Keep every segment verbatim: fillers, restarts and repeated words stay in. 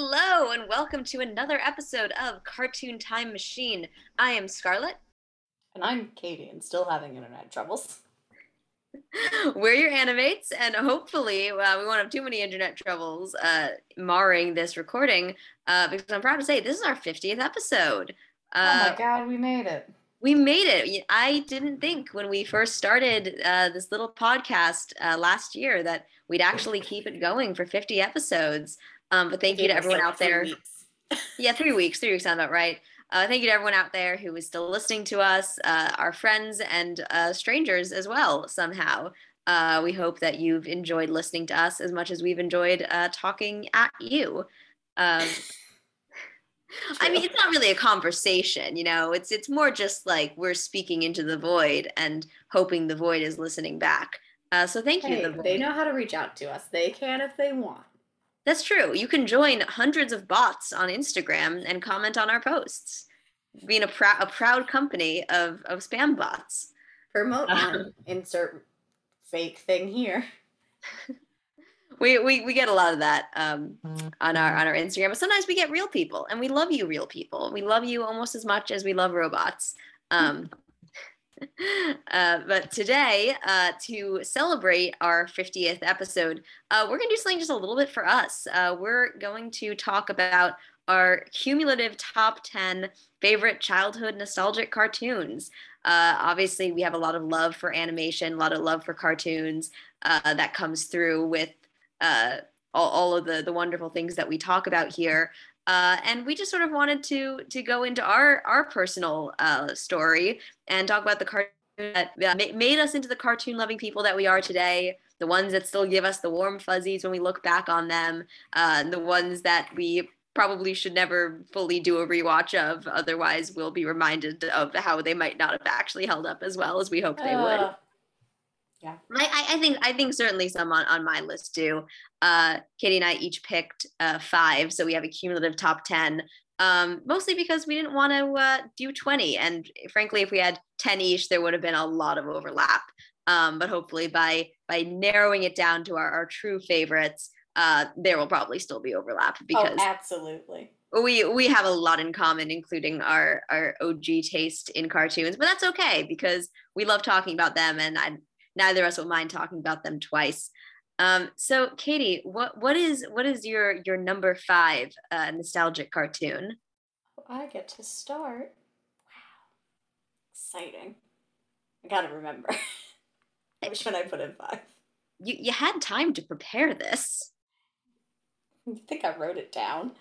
Hello and welcome to another episode of Cartoon Time Machine. I am Scarlett. And I'm Katie, and still having internet troubles. We're your Animates, and hopefully uh, we won't have too many internet troubles uh, marring this recording, uh, because I'm proud to say this is our fiftieth episode. Uh, oh my god, we made it. We made it. I didn't think when we first started uh, this little podcast uh, last year that we'd actually keep it going for fifty episodes. Um, but thank you to everyone out there. Yeah, three weeks. Three weeks sound about right. Uh, thank you to everyone out there who is still listening to us, uh, our friends and uh, strangers as well, somehow. Uh, we hope that you've enjoyed listening to us as much as we've enjoyed uh, talking at you. Um, I mean, it's not really a conversation, you know. It's it's more just like we're speaking into the void and hoping the void is listening back. Uh, so thank hey, you. The they know how to reach out to us. They can if they want. That's true. You can join hundreds of bots on Instagram and comment on our posts. Being a, pr- a proud company of, of spam bots. Promote um, insert fake thing here. we, we we get a lot of that um, on our on our Instagram, but sometimes we get real people, and we love you, real people. We love you almost as much as we love robots. Um, Uh, but today, uh, to celebrate our fiftieth episode, uh, we're going to do something just a little bit for us. Uh, we're going to talk about our cumulative top ten favorite childhood nostalgic cartoons. Uh, obviously, we have a lot of love for animation, a lot of love for cartoons uh, that comes through with uh, all, all of the, the wonderful things that we talk about here. Uh, and we just sort of wanted to to go into our our personal uh, story and talk about the cartoon that made us into the cartoon-loving people that we are today, the ones that still give us the warm fuzzies when we look back on them, uh, and the ones that we probably should never fully do a rewatch of, otherwise we'll be reminded of how they might not have actually held up as well as we hoped they uh, would. Yeah, I, I think I think certainly some on, on my list do. Uh, Katie and I each picked uh, five, so we have a cumulative top ten, um, mostly because we didn't want to uh, do twenty. And frankly, if we had ten each, there would have been a lot of overlap. Um, but hopefully by by narrowing it down to our, our true favorites, uh, there will probably still be overlap because oh, absolutely. We we have a lot in common, including our, our O G taste in cartoons, but that's okay because we love talking about them, and I neither of us will mind talking about them twice. Um, so, Katie, what what is what is your your number five uh, nostalgic cartoon? I get to start. Wow, exciting! I gotta remember which one I put in five. You you had time to prepare this. I think I wrote it down.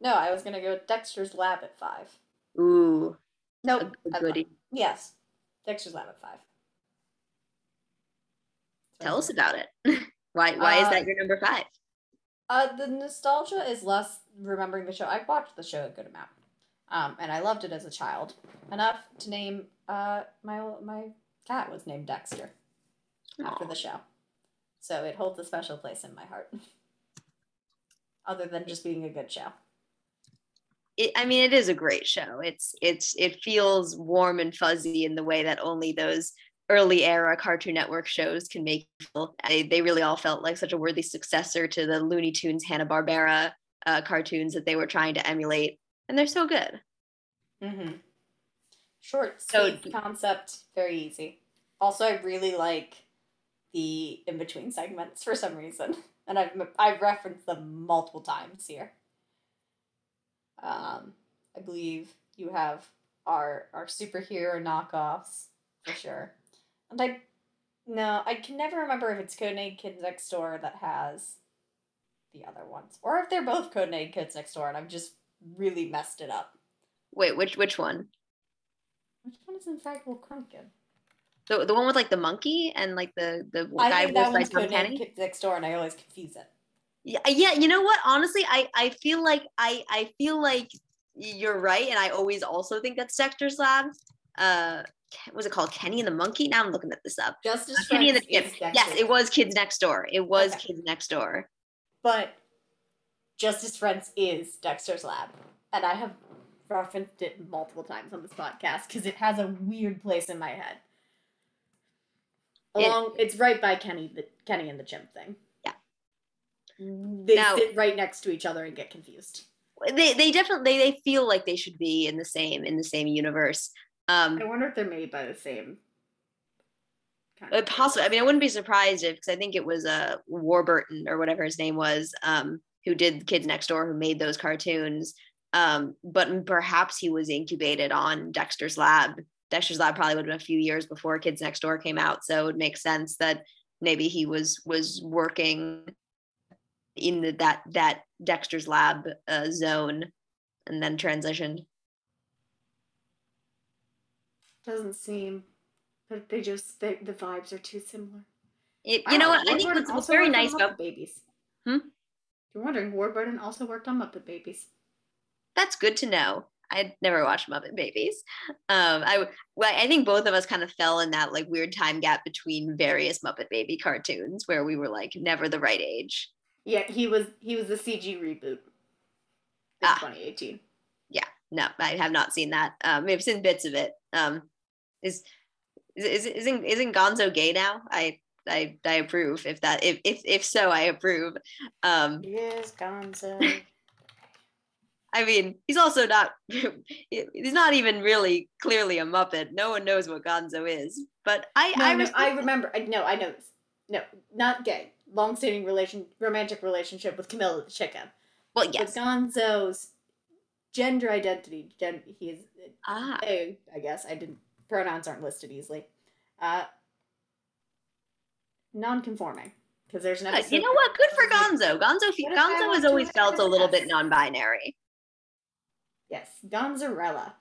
No, I was gonna go with Dexter's Lab at five. Ooh, nope. Goodie. Yes, Dexter's Lab at five. Tell us about it. Why Why uh, is that your number five? Uh, the nostalgia is less remembering the show. I watched the show a good amount, um, and I loved it as a child. Enough to name uh, my my cat was named Dexter after Aww. The show, so it holds a special place in my heart. Other than just being a good show, it, I mean, it is a great show. It's it's it feels warm and fuzzy in the way that only those early era Cartoon Network shows can make you feel. They, they really all felt like such a worthy successor to the Looney Tunes Hanna-Barbera uh, cartoons that they were trying to emulate. And they're so good. Mm-hmm. Short, sweet so, concept, very easy. Also, I really like the in-between segments for some reason. And I've, I've referenced them multiple times here. Um, I believe you have our, our superhero knockoffs, for sure. And I, no, I can never remember if it's Codename Kids Next Door that has the other ones, or if they're both Codename Kids Next Door, and I've just really messed it up. Wait, which which one? Which one is Infractable Crumpkin? The the one with like the monkey and like the the I guy think that with one's like Codename Kids Next Door, and I always confuse it. Yeah, yeah. You know what? Honestly, I I feel like I I feel like you're right, and I always also think that's Dexter's Lab. Uh. What was it called? Kenny and the Monkey? Now I'm looking at this up. Justice uh, Kenny and the Chimp. Yes, it was Kids Next Door. It was okay. Kids Next Door. But Justice Friends is Dexter's Lab. And I have referenced it multiple times on this podcast because it has a weird place in my head. Along, it, It's right by Kenny the Kenny and the Chimp thing. Yeah. they now, sit right next to each other and get confused. They they definitely they feel like they should be in the same in the same universe. Um, I wonder if they're made by the same. Kind of possibly. I mean, I wouldn't be surprised if, because I think it was uh, Warburton or whatever his name was, um, who did Kids Next Door, who made those cartoons. Um, but perhaps he was incubated on Dexter's Lab. Dexter's Lab probably would have been a few years before Kids Next Door came out, so it makes sense that maybe he was was working in the, that that Dexter's Lab uh, zone, and then transitioned. Doesn't seem, but they just they, the vibes are too similar. It, you wow, know what? Warburton I think what's, what's very nice about Babies. Hmm? You're wondering, Warburton also worked on Muppet Babies. That's good to know. I'd never watched Muppet Babies. Um, I I think both of us kind of fell in that like weird time gap between various Muppet Baby cartoons where we were like never the right age. Yeah, he was he was the C G reboot in ah, twenty eighteen. Yeah, no, I have not seen that. Um, I've seen bits of it. Um, is is isn't isn't Gonzo gay now? I I I approve if that if if, if so I approve. Um, yes, Gonzo. I mean, he's also not, he's not even really clearly a Muppet. No one knows what Gonzo is, but I- No, I, no, I remember, I, no, I know this. No, not gay. Long-standing relation, romantic relationship with Camilla the Chicken. Well, yes. But Gonzo's gender identity, gen, he's, ah. I, I guess, I didn't, pronouns aren't listed easily. Uh, non-conforming. Because there's an episode. You know what? Good for Gonzo. Gonzo, Gonzo has always felt a little bit non-binary. Yes, Gonzarella.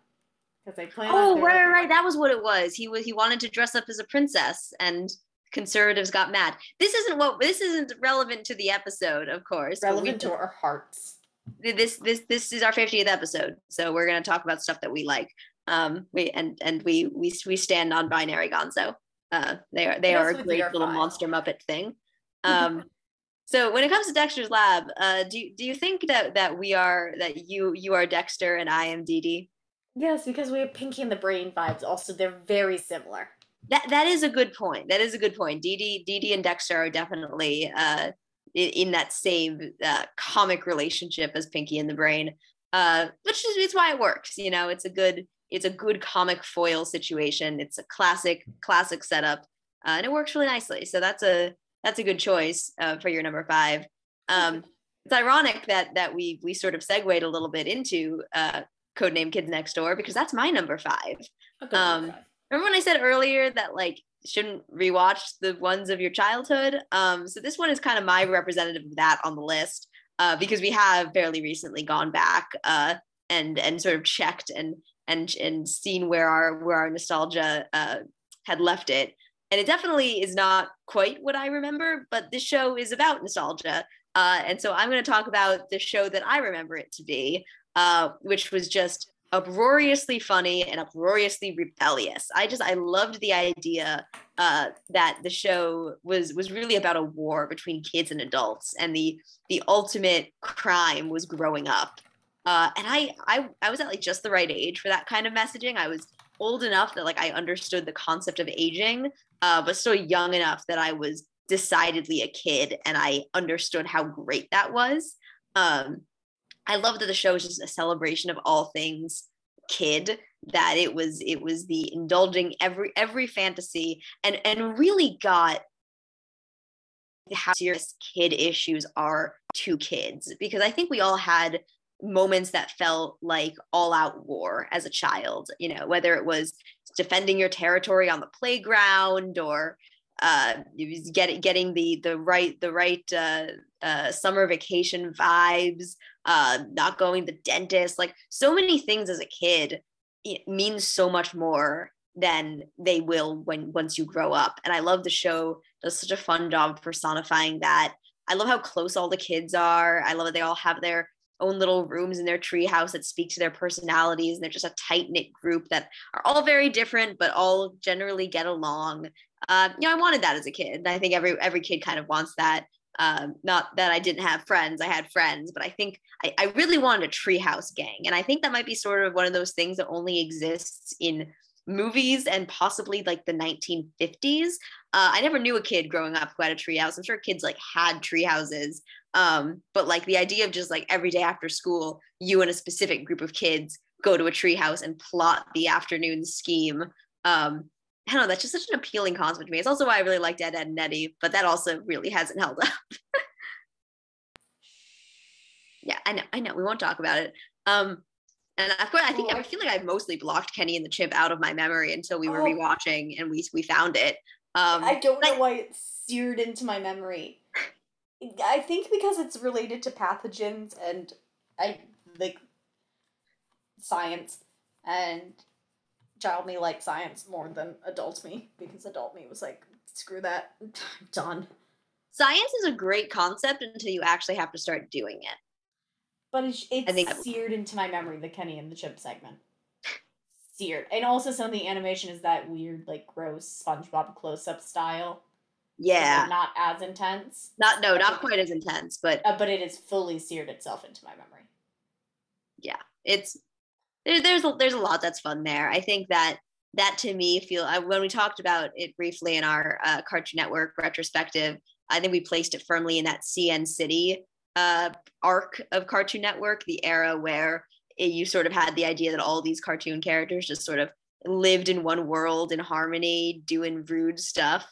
Because they plan. Oh, right, right, right. That was what it was. He was he wanted to dress up as a princess, and conservatives got mad. This isn't what. This isn't relevant to the episode, of course. Relevant we, to our hearts. This this this is our fiftieth episode, so we're going to talk about stuff that we like. Um, we and and we we we stand non-binary Gonzo. Uh, they are they are a great little monster Muppet thing. Um. So when it comes to Dexter's Lab, uh, do do you think that, that we are that you you are Dexter and I am Dee Dee? Yes, because we have Pinky and the Brain vibes. Also, they're very similar. That that is a good point. That is a good point. Dee Dee, Dee Dee and Dexter are definitely uh, in, in that same uh, comic relationship as Pinky and the Brain, uh, which is it's why it works. You know, it's a good it's a good comic foil situation. It's a classic classic setup, uh, and it works really nicely. So that's a That's a good choice uh, for your number five. Um, it's ironic that that we we sort of segued a little bit into uh, Codename Kids Next Door, because that's my number five. Okay, um, remember when I said earlier that like shouldn't rewatch the ones of your childhood? Um, so this one is kind of my representative of that on the list, uh, because we have fairly recently gone back uh, and and sort of checked and and and seen where our where our nostalgia uh, had left it. And it definitely is not quite what I remember, but this show is about nostalgia. Uh, and so I'm going to talk about the show that I remember it to be, uh, which was just uproariously funny and uproariously rebellious. I just, I loved the idea uh, that the show was was really about a war between kids and adults, and the the ultimate crime was growing up. Uh, and I, I, I was at like just the right age for that kind of messaging. I was old enough that like I understood the concept of aging, uh, but still young enough that I was decidedly a kid, and I understood how great that was. Um, I love that the show is just a celebration of all things kid, that it was it was the indulging every every fantasy, and and really got how serious kid issues are to kids, because I think we all had moments that felt like all-out war as a child, you know, whether it was defending your territory on the playground, or uh, get, getting the the right the right uh, uh, summer vacation vibes, uh, not going to the dentist. Like, so many things as a kid, it means so much more than they will when once you grow up. And I love the show does such a fun job personifying that. I love how close all the kids are. I love that they all have their own little rooms in their treehouse that speak to their personalities, and they're just a tight-knit group that are all very different but all generally get along. Uh, you know, I wanted that as a kid, and I think every every kid kind of wants that. Um, not that I didn't have friends, I had friends, but I think I, I really wanted a treehouse gang, and I think that might be sort of one of those things that only exists in movies and possibly like the nineteen fifties. Uh, I never knew a kid growing up who had a treehouse. I'm sure kids like had treehouses, Um, but like the idea of just like every day after school, you and a specific group of kids go to a treehouse and plot the afternoon scheme. Um, I don't know, that's just such an appealing concept to me. It's also why I really liked Ed, Edd n Eddy, but that also really hasn't held up. Yeah, I know, I know, we won't talk about it. Um, and I've got, I think, I feel like I mostly blocked Kenny and the Chimp out of my memory until we were oh. rewatching and we we found it. Um, I don't know I, why it's seared into my memory. I think because it's related to pathogens and I like science, and child me liked science more than adult me because adult me was like, screw that, I'm done. Science is a great concept until you actually have to start doing it. But it's, it's seared into my memory, the Kenny and the Chimp segment. Seared. And also some of the animation is that weird, like, gross SpongeBob close-up style. Yeah. Like, not as intense. Not No, not quite as intense, but... Uh, but it has fully seared itself into my memory. Yeah. It's... There, there's, a, there's a lot that's fun there. I think that, that to me, feel I, when we talked about it briefly in our uh, Cartoon Network retrospective, I think we placed it firmly in that C N City uh, arc of Cartoon Network, the era where... It, you sort of had the idea that all these cartoon characters just sort of lived in one world in harmony, doing rude stuff.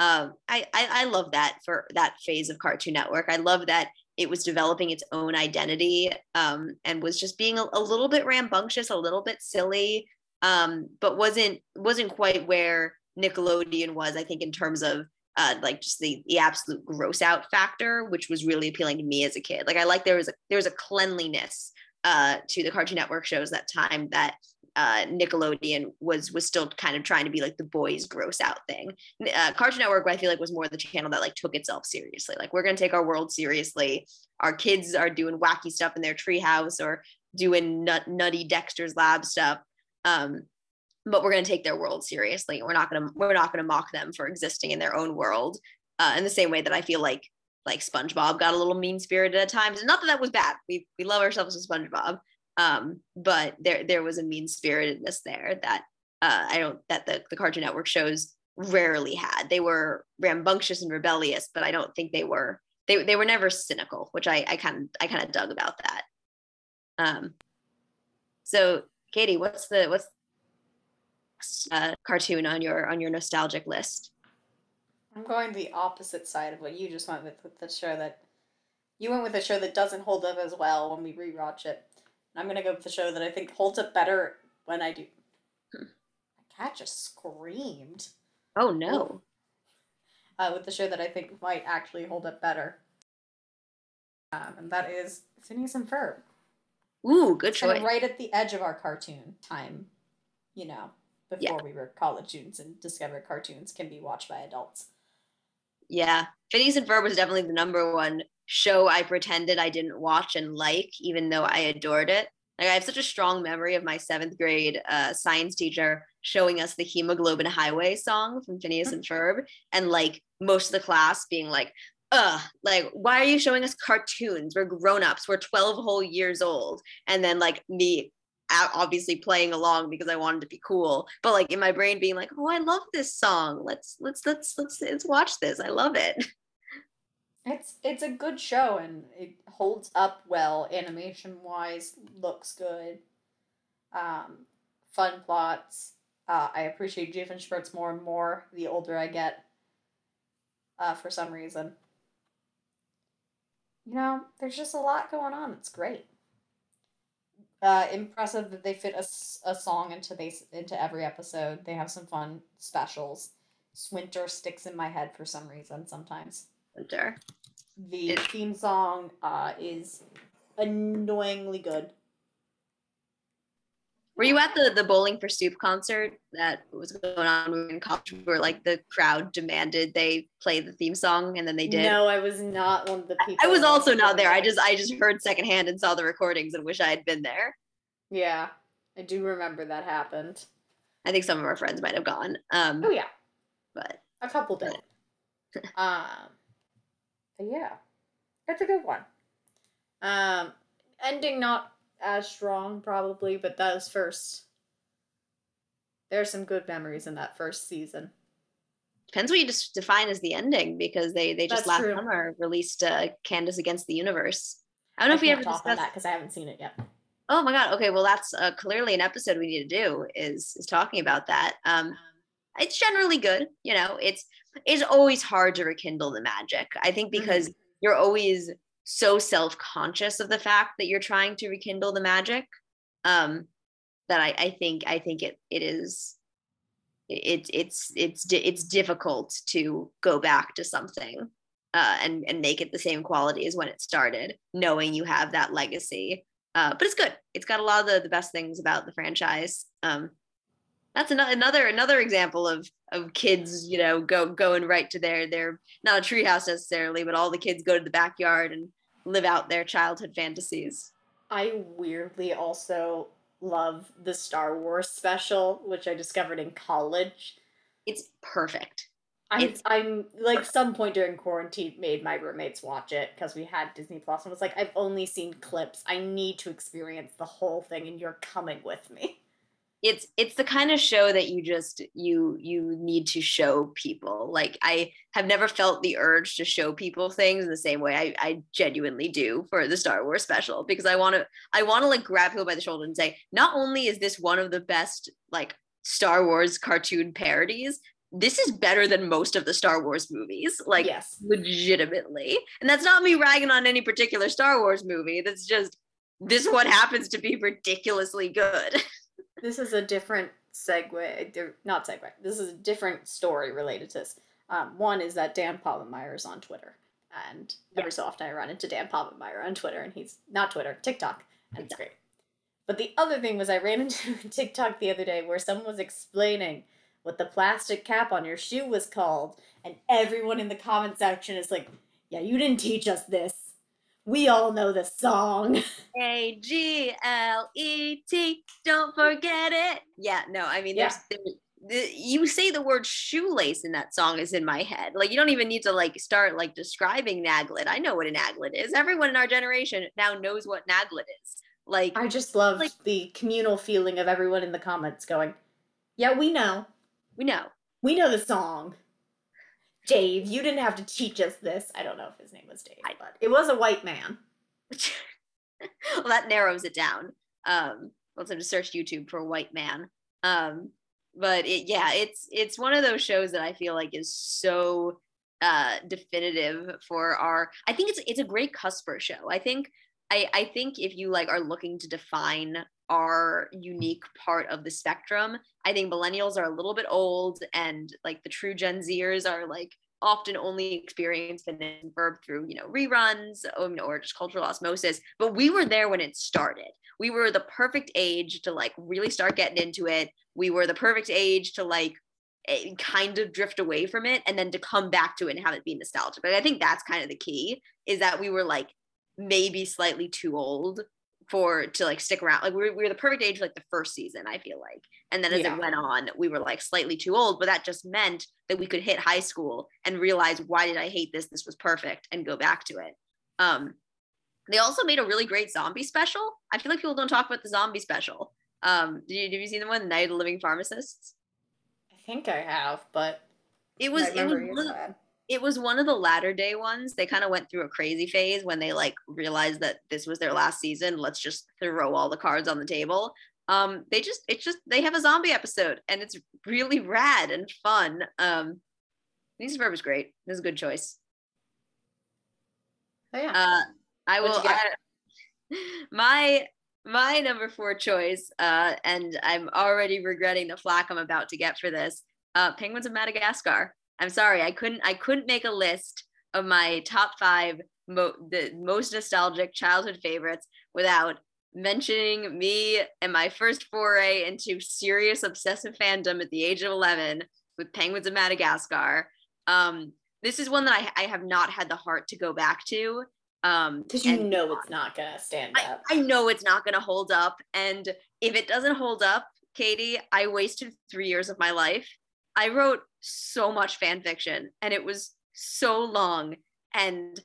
Um, I, I, I love that for that phase of Cartoon Network. I love that it was developing its own identity um, and was just being a, a little bit rambunctious, a little bit silly, um, but wasn't wasn't quite where Nickelodeon was, I think, in terms of uh, like just the, the absolute gross out factor, which was really appealing to me as a kid. Like I like there was a, there was a cleanliness Uh, to the Cartoon Network shows that time that uh, Nickelodeon was was still kind of trying to be like the boys' gross out thing. Uh, Cartoon Network, I feel like, was more the channel that like took itself seriously. Like, we're going to take our world seriously. Our kids are doing wacky stuff in their treehouse or doing nut- nutty Dexter's Lab stuff, um, but we're going to take their world seriously. We're not going to we're not going to mock them for existing in their own world. Uh, in the same way that I feel like. Like SpongeBob got a little mean-spirited at times, and not that that was bad. We we love ourselves with SpongeBob, um, but there there was a mean-spiritedness there that uh, I don't that the, the Cartoon Network shows rarely had. They were rambunctious and rebellious, but I don't think they were they they were never cynical, which I I kind of I kind of dug about that. Um, so Katie, what's the what's the uh, cartoon on your on your nostalgic list? I'm going the opposite side of what you just went with, with the show that... You went with a show that doesn't hold up as well when we rewatch it. And I'm going to go with the show that I think holds up better when I do. Hmm. My cat just screamed. Oh, no. Uh, with the show that I think might actually hold up better. Um, and that is Phineas and Ferb. Ooh, good choice. And right at the edge of our cartoon time, you know, before yeah. we were college students and discovered cartoons can be watched by adults. Yeah, Phineas and Ferb was definitely the number one show I pretended I didn't watch and like, even though I adored it. Like, I have such a strong memory of my seventh grade uh, science teacher showing us the Hemoglobin Highway song from Phineas mm-hmm. and Ferb, and like most of the class being like, ugh, like, why are you showing us cartoons? We're grown-ups, we're twelve whole years old. And then like me obviously playing along because I wanted to be cool, but like in my brain being like, oh, I love this song, let's let's let's let's let's watch this, I love it. It's it's a good show and it holds up well animation wise, looks good, um fun plots. uh I appreciate Doofenshmirtz more and more the older I get, uh for some reason. You know, there's just a lot going on. It's great. Uh, impressive that they fit a, a song into they, into every episode. They have some fun specials. Swinter sticks in my head for some reason sometimes. Swinter. The it- theme song uh, is annoyingly good. Were you at the, the Bowling for Soup concert that was going on in college where like the crowd demanded they play the theme song and then they did? No, I was not one of the people. I was also not there. I just I just heard secondhand and saw the recordings and wish I had been there. Yeah, I do remember that happened. I think some of our friends might have gone. Um, oh yeah, but a couple did. um, but yeah, that's a good one. Um, ending not as strong probably, but that was first. There's some good memories in that first season. depends what you just define as the ending, because they they just That's last true. summer released uh, Candace Against the Universe. I don't know I if we ever talked about that because I haven't seen it yet. Oh my God. Okay. Well, that's uh, clearly an episode we need to do is, is talking about that. Um, it's generally good. You know, it's, it's always hard to rekindle the magic, I think, because mm-hmm. you're always so self-conscious of the fact that you're trying to rekindle the magic. Um, that I, I think, I think it, it is, it, it's, it's, it's difficult to go back to something uh, and, and make it the same quality as when it started, knowing you have that legacy. Uh, but it's good. It's got a lot of the, the best things about the franchise. Um, that's another another another example of of kids, you know, go going right to their their not a treehouse necessarily, but all the kids go to the backyard and live out their childhood fantasies. I weirdly also love the Star Wars special, which I discovered in college. It's perfect. I'm, it's I'm like perfect. Some point during quarantine made my roommates watch it because we had Disney Plus and was like, I've only seen clips. I need to experience the whole thing and you're coming with me. It's it's the kind of show that you just, you you need to show people. Like I have never felt the urge to show people things in the same way I, I genuinely do for the Star Wars special, because I want to, I want to like grab people by the shoulder and say, not only is this one of the best like Star Wars cartoon parodies, this is better than most of the Star Wars movies, like yes. legitimately. And that's not me ragging on any particular Star Wars movie. That's just, this one happens to be ridiculously good. This is a different segue, not segue. This is a different story related to this. Um, one is that Dan Povenmire is on Twitter. And yeah. every so often I run into Dan Povenmire on Twitter, and he's not Twitter, TikTok. And it's great. But the other thing was I ran into TikTok the other day where someone was explaining what the plastic cap on your shoe was called, and everyone in the comment section is like, yeah, you didn't teach us this. We all know the song. A G L E T, don't forget it. Yeah, no, I mean, yeah. there's, there's, the, you say the word shoelace in that song is in my head. Like, you don't even need to, like, start, like, describing Naglet. I know what a Naglet is. Everyone in our generation now knows what Naglet is. Like, I just love like, the communal feeling of everyone in the comments going, yeah, we know. We know. We know the song. Dave, you didn't have to teach us this. I don't know if his name was Dave, but it was a white man. Well, that narrows it down. Um, let's have to search YouTube for white man. Um, but it, yeah, it's it's one of those shows that I feel like is so uh, definitive for our. I think it's it's a great cusper show. I think I I think if you like are looking to define our unique part of the spectrum, I think millennials are a little bit old, and like the true Gen Zers are like often only experienced Phineas and Ferb through, you know, reruns or just cultural osmosis. But we were there when it started. We were the perfect age to like really start getting into it. We were the perfect age to like kind of drift away from it and then to come back to it and have it be nostalgic. But I think that's kind of the key, is that we were like maybe slightly too old for to like stick around. Like we were, we were the perfect age for like the first season, I feel like, and then as yeah. it went on we were like slightly too old, but that just meant that we could hit high school and realize, why did I hate this? This was perfect, and go back to it. Um they also made a really great zombie special. I feel like people don't talk about the zombie special. Um did you, did you see the one, Night of the Living Pharmacists? I think I have, but it was it was It was one of the latter day ones. They kind of went through a crazy phase when they like realized that this was their last season. Let's just throw all the cards on the table. Um, they just, it's just, they have a zombie episode and it's really rad and fun. Um, Phineas and Ferb is great. This is a good choice. Oh, yeah. Uh, I will, I, my, my number four choice, uh, and I'm already regretting the flack I'm about to get for this, uh, Penguins of Madagascar. I'm sorry, I couldn't I couldn't make a list of my top five mo- the most nostalgic childhood favorites without mentioning me and my first foray into serious obsessive fandom at the age of eleven with Penguins of Madagascar. Um, this is one that I, I have not had the heart to go back to. Because um, you know it's not going to stand I, up. I know it's not going to hold up. And if it doesn't hold up, Katie, I wasted three years of my life. I wrote so much fan fiction and it was so long, and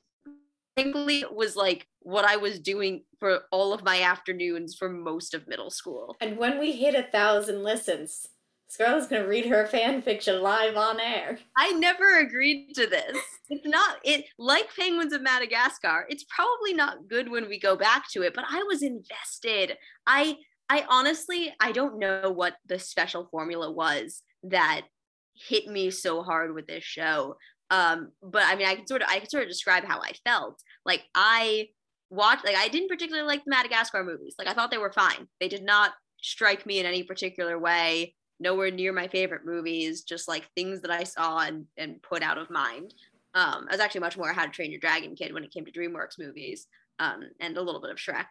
frankly it was like what I was doing for all of my afternoons for most of middle school. And when we hit a thousand listens, Scarlett's gonna read her fan fiction live on air. I never agreed to this. It's not, it like Penguins of Madagascar, it's probably not good when we go back to it, but I was invested. I I honestly, I don't know what the special formula was that hit me so hard with this show. Um, but I mean, I can sort of, I can sort of describe how I felt. Like I watched, like I didn't particularly like the Madagascar movies. Like I thought they were fine. They did not strike me in any particular way. Nowhere near my favorite movies, just like things that I saw and, and put out of mind. Um, I was actually much more a How to Train Your Dragon kid when it came to DreamWorks movies, um, and a little bit of Shrek.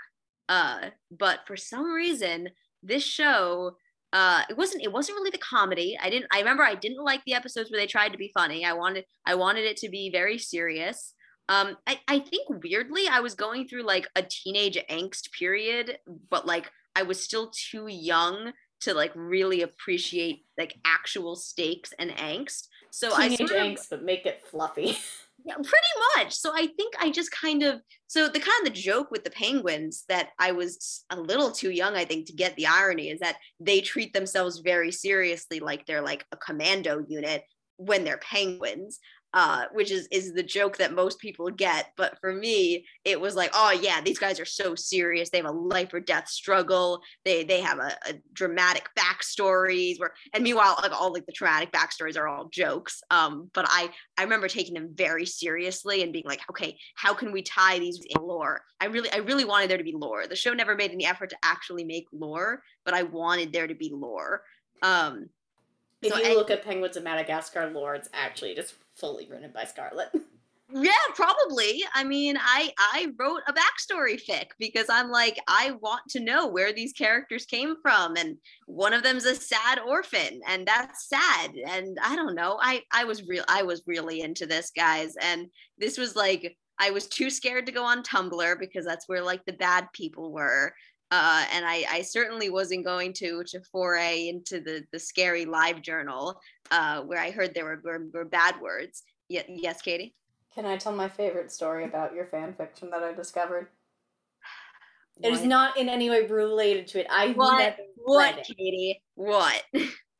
Uh, but for some reason, this show, uh, it wasn't it wasn't really the comedy. I didn't. I remember I didn't like the episodes where they tried to be funny. I wanted I wanted it to be very serious. Um, I, I think weirdly, I was going through like a teenage angst period, but like I was still too young to like really appreciate like actual stakes and angst. So I sort of, angst, but make it fluffy. Yeah, pretty much. So I think I just kind of, so the kind of the joke with the penguins that I was a little too young, I think, to get the irony is that they treat themselves very seriously, like they're like a commando unit when they're penguins, uh, which is, is the joke that most people get. But for me, it was like, oh yeah, these guys are so serious. They have a life or death struggle. They they have a, a dramatic backstories where, and meanwhile, like all like the traumatic backstories are all jokes. Um, but I, I remember taking them very seriously and being like, okay, how can we tie these in lore? I really, I really wanted there to be lore. The show never made any effort to actually make lore, but I wanted there to be lore. Um, If so you I, look at Penguins of Madagascar lore, it's actually just fully written by Scarlett. Yeah, probably. I mean, I I wrote a backstory fic because I'm like, I want to know where these characters came from. And one of them's a sad orphan, and that's sad. And I don't know. I, I was real I was really into this, guys. And this was like, I was too scared to go on Tumblr because that's where like the bad people were. Uh, and I, I certainly wasn't going to to foray into the the scary live journal uh, where I heard there were, were, were bad words. Y- yes, Katie? Can I tell my favorite story about your fan fiction that I discovered? What? It is not in any way related to it. I What? What, it. Katie? What?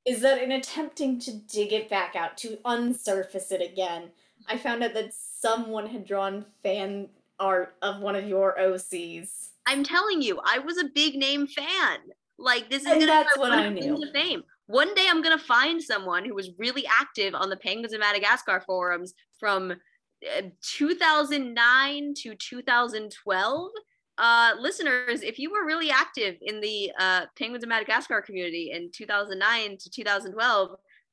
Is that in attempting to dig it back out, to unsurface it again, I found out that someone had drawn fan art of one of your O Cs. I'm telling you, I was a big name fan. Like this is and gonna be my into fame. One day I'm gonna find someone who was really active on the Penguins of Madagascar forums from uh, two thousand nine to two thousand twelve. Uh, listeners, if you were really active in the uh, Penguins of Madagascar community in two thousand nine to two thousand twelve,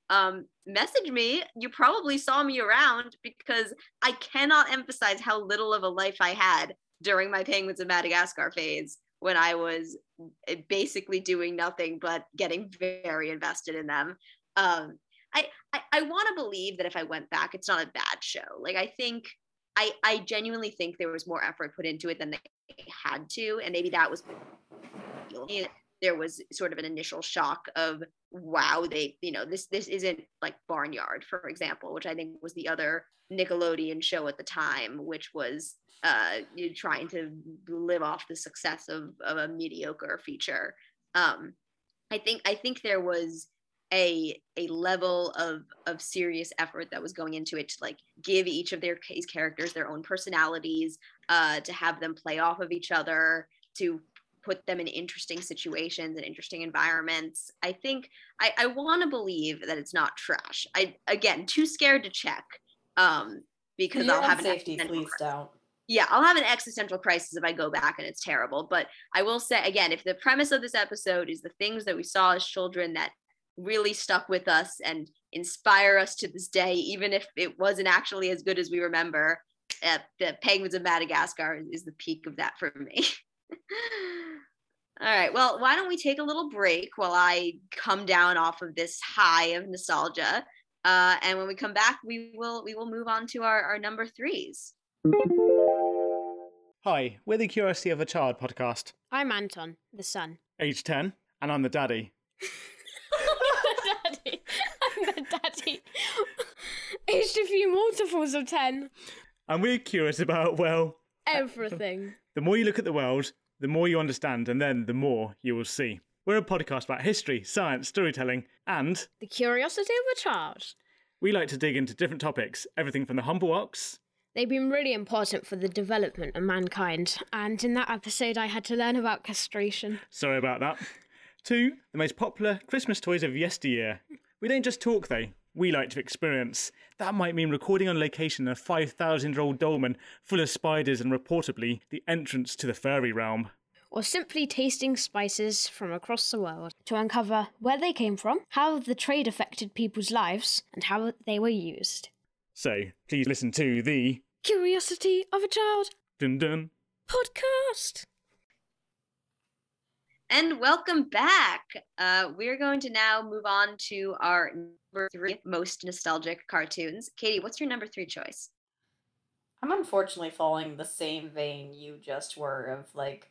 um, message me. You probably saw me around because I cannot emphasize how little of a life I had during my Penguins of Madagascar phase, when I was basically doing nothing but getting very invested in them. Um, I I, I want to believe that if I went back, it's not a bad show. Like I think, I, I genuinely think there was more effort put into it than they had to. And maybe that was, there was sort of an initial shock of, wow, they, you know, this this isn't like Barnyard, for example, which I think was the other Nickelodeon show at the time, which was uh, you trying to live off the success of, of a mediocre feature. Um, I think I think there was a a level of of serious effort that was going into it to like give each of their case characters their own personalities, uh, to have them play off of each other, to put them in interesting situations and interesting environments. I think I, I want to believe that it's not trash. I again too scared to check um, because I'll have an safety. Please don't. Yeah, I'll have an existential crisis if I go back and it's terrible. But I will say again, if the premise of this episode is the things that we saw as children that really stuck with us and inspire us to this day, even if it wasn't actually as good as we remember, uh, the Penguins of Madagascar is the peak of that for me. All right, well, why don't we take a little break while I come down off of this high of nostalgia, uh, and when we come back, we will we will move on to our, our number threes. Hi, we're the Curiosity of a Child podcast. I'm Anton, the son. Age ten, and I'm the daddy. I'm the daddy. I'm the daddy. Aged a few multiples of ten. And we're curious about, well... everything. The more you look at the world, the more you understand, and then the more you will see. We're a podcast about history, science, storytelling, and... the curiosity of a child. We like to dig into different topics, everything from the humble ox... They've been really important for the development of mankind, and in that episode I had to learn about castration. Sorry about that. To the most popular Christmas toys of yesteryear. We don't just talk though, we like to experience. That might mean recording on location in a five thousand year old dolmen full of spiders and reportedly the entrance to the fairy realm. Or simply tasting spices from across the world to uncover where they came from, how the trade affected people's lives, and how they were used. So, please listen to the... Curiosity of a Child dun, dun. Podcast. And welcome back. Uh, we're going to now move on to our number three most nostalgic cartoons. Katie, what's your number three choice? I'm unfortunately following the same vein you just were of like,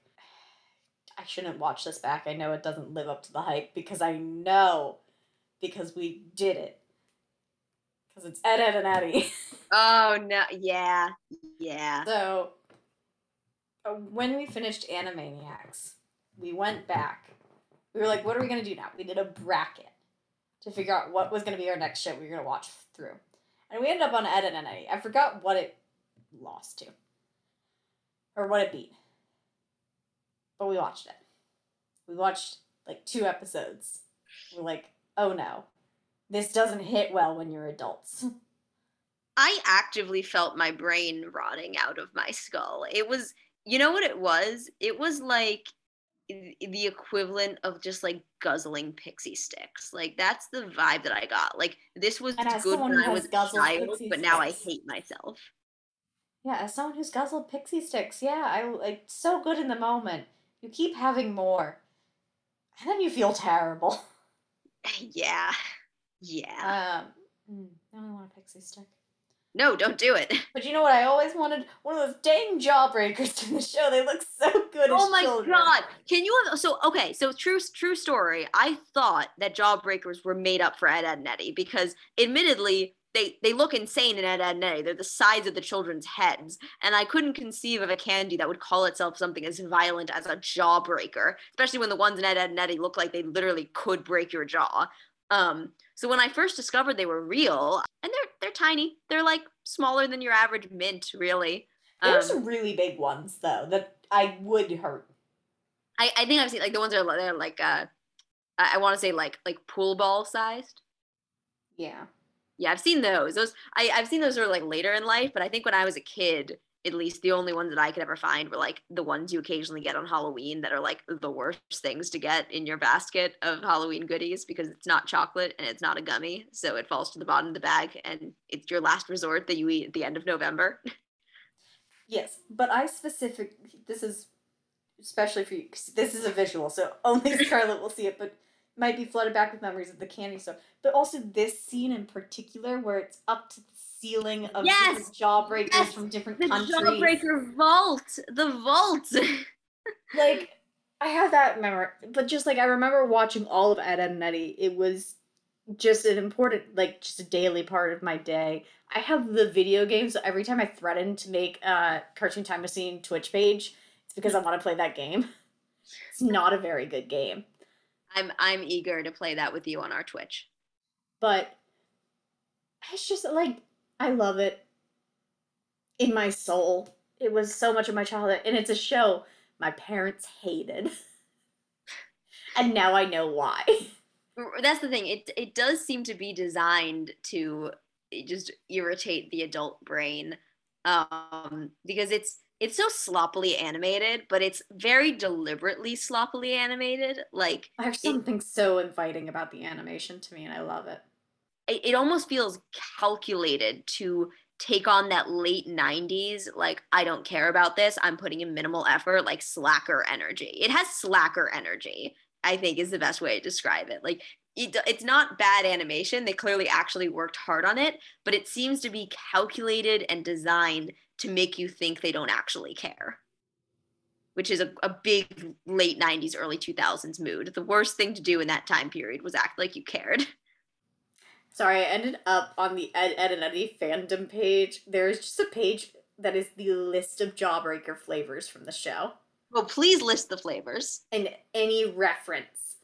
I shouldn't watch this back. I know it doesn't live up to the hype because I know because we did it. Because it's Ed, Edd n Eddy. Oh, no. Yeah. Yeah. So, uh, when we finished Animaniacs, we went back. We were like, what are we going to do now? We did a bracket to figure out what was going to be our next show we were going to watch through. And we ended up on Ed, Edd n Eddy. I forgot what it lost to. Or what it beat. But we watched it. We watched, like, two episodes. We're like, oh, no. This doesn't hit well when you're adults. I actively felt my brain rotting out of my skull. It was, you know what it was? It was like the equivalent of just like guzzling pixie sticks. Like that's the vibe that I got. Like this was good when I was a child, but now I hate myself. Yeah, as someone who's guzzled pixie sticks, yeah, I like so good in the moment. You keep having more. And then you feel terrible. Yeah. Yeah. Um, I only want a pixie stick. No, don't do it. But you know what? I always wanted one of those dang jawbreakers from the show. They look so good. Oh as my children. God! Can you have so okay? So true, true story. I thought that jawbreakers were made up for Ed, Edd n Eddy because, admittedly, they they look insane in Ed, Edd n Eddy. They're the size of the children's heads, and I couldn't conceive of a candy that would call itself something as violent as a jawbreaker, especially when the ones in Ed, Edd n Eddy look like they literally could break your jaw. Um, so when I first discovered they were real, and they're they're tiny, they're like smaller than your average mint, really. Um, there are some really big ones though that I would hurt. I, I think I've seen like the ones that are they're like uh, I, I want to say like like pool ball sized. Yeah, yeah, I've seen those. Those I I've seen those sort of like later in life, but I think when I was a kid, at least the only ones that I could ever find were like the ones you occasionally get on Halloween that are like the worst things to get in your basket of Halloween goodies because it's not chocolate and it's not a gummy. So it falls to the bottom of the bag and it's your last resort that you eat at the end of November. Yes, but I specifically, this is especially for you, because this is a visual, so only Scarlett will see it, but might be flooded back with memories of the candy store. But also this scene in particular where it's up to the ceiling of yes! jawbreakers yes! from different the countries. The jawbreaker vault! The vault! Like, I have that memory. But just, like, I remember watching all of Ed, Edd n Eddy. It was just an important, like, just a daily part of my day. I have the video game, so every time I threaten to make a Cartoon Time Machine Twitch page, it's because I want to play that game. It's not a very good game. I'm I'm eager to play that with you on our Twitch. But it's just, like, I love it. In my soul. It was so much of my childhood. And it's a show my parents hated. And now I know why. That's the thing. It it does seem to be designed to just irritate the adult brain. Um, because it's it's so sloppily animated, but it's very deliberately sloppily animated. Like There's something it, so inviting about the animation to me, and I love it. It almost feels calculated to take on that late nineties, like, I don't care about this, I'm putting in minimal effort, like, slacker energy. It has slacker energy, I think, is the best way to describe it. Like, it, it's not bad animation. They clearly actually worked hard on it, but it seems to be calculated and designed to make you think they don't actually care, which is a, a big late nineties, early two thousands mood. The worst thing to do in that time period was act like you cared. Sorry, I ended up on the Ed, Edd n Eddy fandom page. There's just a page that is the list of jawbreaker flavors from the show. Well, please list the flavors. And any reference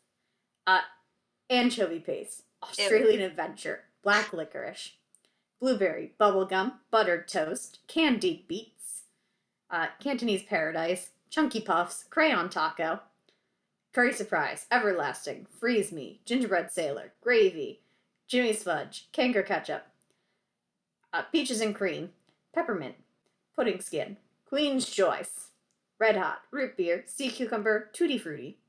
Uh, anchovy paste, Australian adventure, black licorice, blueberry, bubblegum, buttered toast, candied beets, uh, Cantonese paradise, chunky puffs, crayon taco, curry surprise, everlasting, freeze me, gingerbread sailor, gravy, Jimmy Smudge, canker ketchup, uh, peaches and cream, peppermint, pudding skin, Queen's Choice, red hot, root beer, sea cucumber, tutti frutti.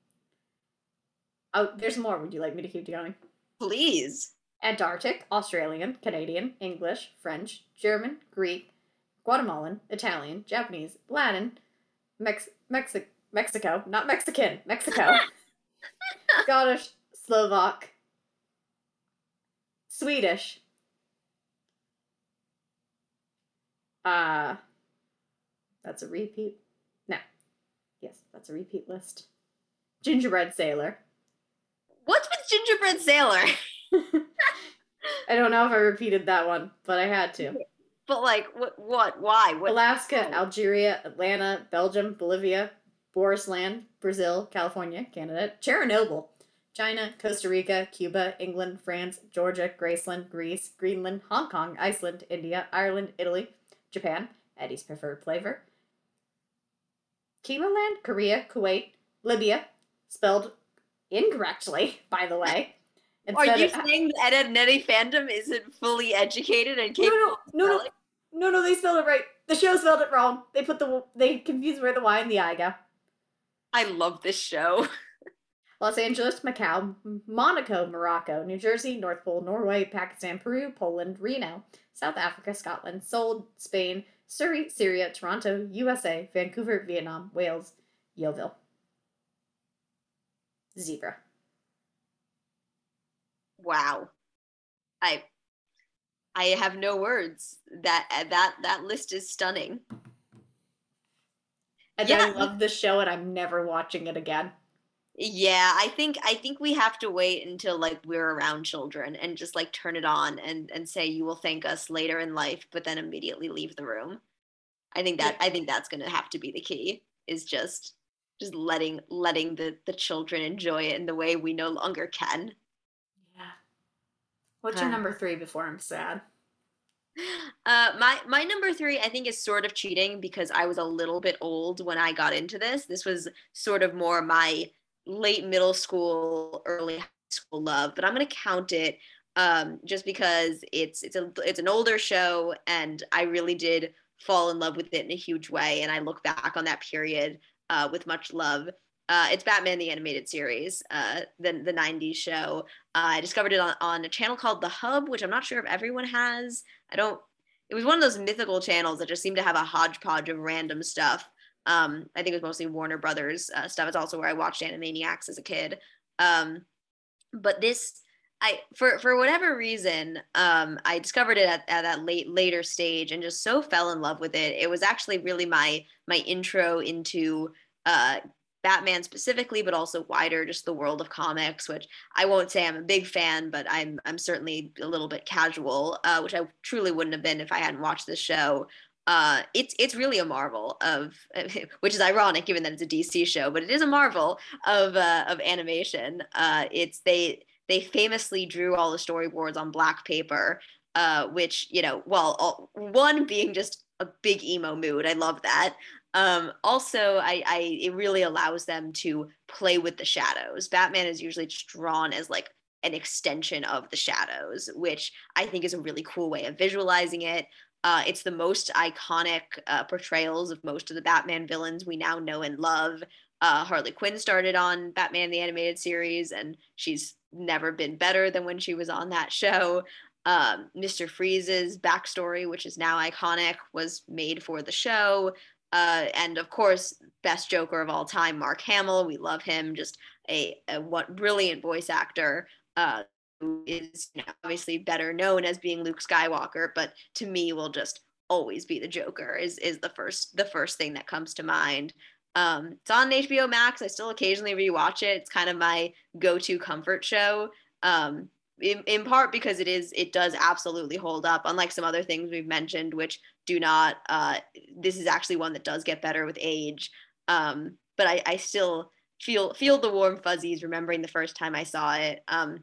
Oh, there's more. Would you like me to keep going? Please. Antarctic, Australian, Canadian, English, French, German, Greek, Guatemalan, Italian, Japanese, Latin, Mex- Mexi- Mexico, not Mexican, Mexico, Scottish, Slovak, Swedish, uh, that's a repeat, no, yes, that's a repeat list, gingerbread sailor. What's with gingerbread sailor? I don't know if I repeated that one, but I had to. But like, what, what, why? What? Alaska, oh. Algeria, Atlanta, Belgium, Bolivia, Borisland, Brazil, California, Canada, Chernobyl, China, Costa Rica, Cuba, England, France, Georgia, Graceland, Greece, Greenland, Hong Kong, Iceland, India, Ireland, Italy, Japan, Eddie's preferred flavor, Kemoland, Korea, Kuwait, Libya, spelled incorrectly, by the way. Instead Are you of, saying that Ed, Edd n Eddy fandom isn't fully educated and capable? No, no, no, no, no, no, they spelled it right. The show spelled it wrong. They put the, they confused where the Y and the I go. I love this show. Los Angeles, Macau, Monaco, Morocco, New Jersey, North Pole, Norway, Pakistan, Peru, Poland, Reno, South Africa, Scotland, Seoul, Spain, Surrey, Syria, Toronto, U S A, Vancouver, Vietnam, Wales, Yeovil. Zebra. Wow. I I have no words. That that that list is stunning. And yeah. I love this show and I'm never watching it again. Yeah, I think I think we have to wait until like we're around children and just like turn it on and, and say you will thank us later in life, but then immediately leave the room. I think that I think that's gonna have to be the key, is just just letting letting the, the children enjoy it in the way we no longer can. What's your number three before I'm sad? Uh, my my number three, I think, is sort of cheating because I was a little bit old when I got into this. This was sort of more my late middle school, early high school love, but I'm gonna count it um, just because it's it's a it's an older show, and I really did fall in love with it in a huge way, and I look back on that period uh, with much love. Uh, it's Batman: The Animated Series, uh, the the nineties show. Uh, I discovered it on, on a channel called The Hub, which I'm not sure if everyone has. I don't. It was one of those mythical channels that just seemed to have a hodgepodge of random stuff. Um, I think it was mostly Warner Brothers uh, stuff. It's also where I watched Animaniacs as a kid. Um, but this, I for for whatever reason, um, I discovered it at, at that late later stage and just so fell in love with it. It was actually really my my intro into. Uh, Batman specifically, but also wider, just the world of comics, which I won't say I'm a big fan, but I'm I'm certainly a little bit casual, uh, which I truly wouldn't have been if I hadn't watched this show. Uh, it's it's really a marvel of, which is ironic given that it's a D C show, but it is a marvel of uh, of animation. Uh, it's they they famously drew all the storyboards on black paper, uh, which you know, well, all, one being just a big emo mood. I love that. Um, also, I, I it really allows them to play with the shadows. Batman is usually just drawn as like an extension of the shadows, which I think is a really cool way of visualizing it. Uh, it's the most iconic uh, portrayals of most of the Batman villains we now know and love. Uh, Harley Quinn started on Batman: The Animated Series, and she's never been better than when she was on that show. Um, Mister Freeze's backstory, which is now iconic, was made for the show. Uh, and of course, best Joker of all time, Mark Hamill. We love him. Just a, a what brilliant voice actor uh, who is you know, obviously better known as being Luke Skywalker, but to me will just always be the Joker. Is is the first the first thing that comes to mind. Um, it's on H B O Max. I still occasionally rewatch it. It's kind of my go-to comfort show. Um, in, in part because it is it does absolutely hold up. Unlike some other things we've mentioned, which do not, uh, this is actually one that does get better with age. Um, but I, I still feel feel the warm fuzzies remembering the first time I saw it. Um,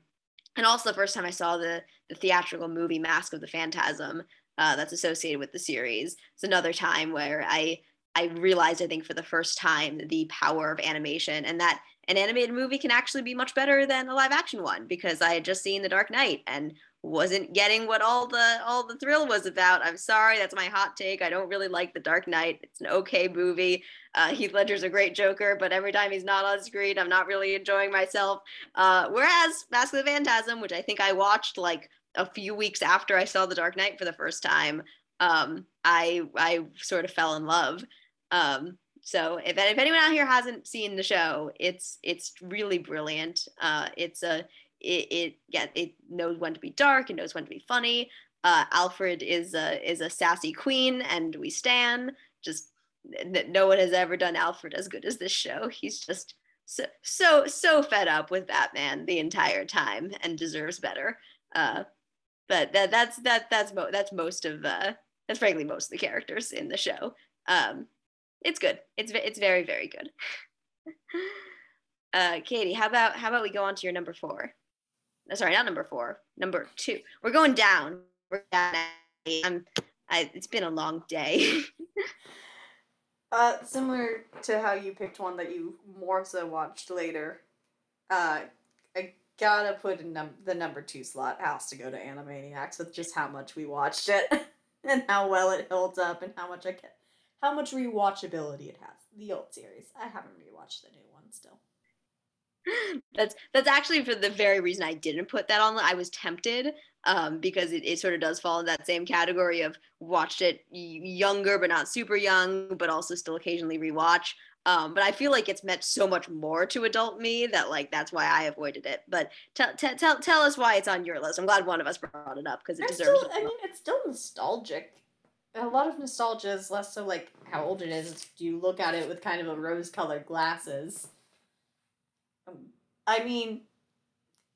and also the first time I saw the, the theatrical movie Mask of the Phantasm uh, that's associated with the series. It's another time where I I realized, I think, for the first time, the power of animation, and that an animated movie can actually be much better than a live action one, because I had just seen The Dark Knight and wasn't getting what all the all the thrill was about. I'm sorry, that's my hot take. I don't really like The Dark Knight. It's an okay movie. Uh, Heath Ledger's a great Joker, but every time he's not on screen, I'm not really enjoying myself. Uh, whereas Mask of the Phantasm, which I think I watched like a few weeks after I saw The Dark Knight for the first time, um, I I sort of fell in love. Um, so if, if anyone out here hasn't seen the show, it's it's really brilliant. Uh, it's a It, it yeah, it knows when to be dark, it knows when to be funny. Uh, Alfred is a is a sassy queen, and we stan. Just n- no one has ever done Alfred as good as this show. He's just so so so fed up with Batman the entire time and deserves better. Uh, but that that's that that's mo- that's most of uh, that's frankly most of the characters in the show. Um, it's good. It's it's very very good. uh, Katie, how about how about we go on to your number four? Sorry, not number four, number two. We're going down. We're down. I'm, I, it's been a long day. uh, similar to how you picked one that you more so watched later, uh, I gotta put in num- the number two slot has to go to Animaniacs with just how much we watched it and how well it holds up and how much I get, how much rewatchability it has. The old series. I haven't rewatched the new one still. That's that's actually for the very reason I didn't put that on. I was tempted um, because it, it sort of does fall in that same category of watched it younger, but not super young, but also still occasionally rewatch. Um, but I feel like it's meant so much more to adult me that like that's why I avoided it. But tell tell tell, tell us why it's on your list. I'm glad one of us brought it up because it I'm deserves. Still, I mean, it's still nostalgic. A lot of nostalgia is less so like how old it is. You look at it with kind of a rose-colored glasses. I mean,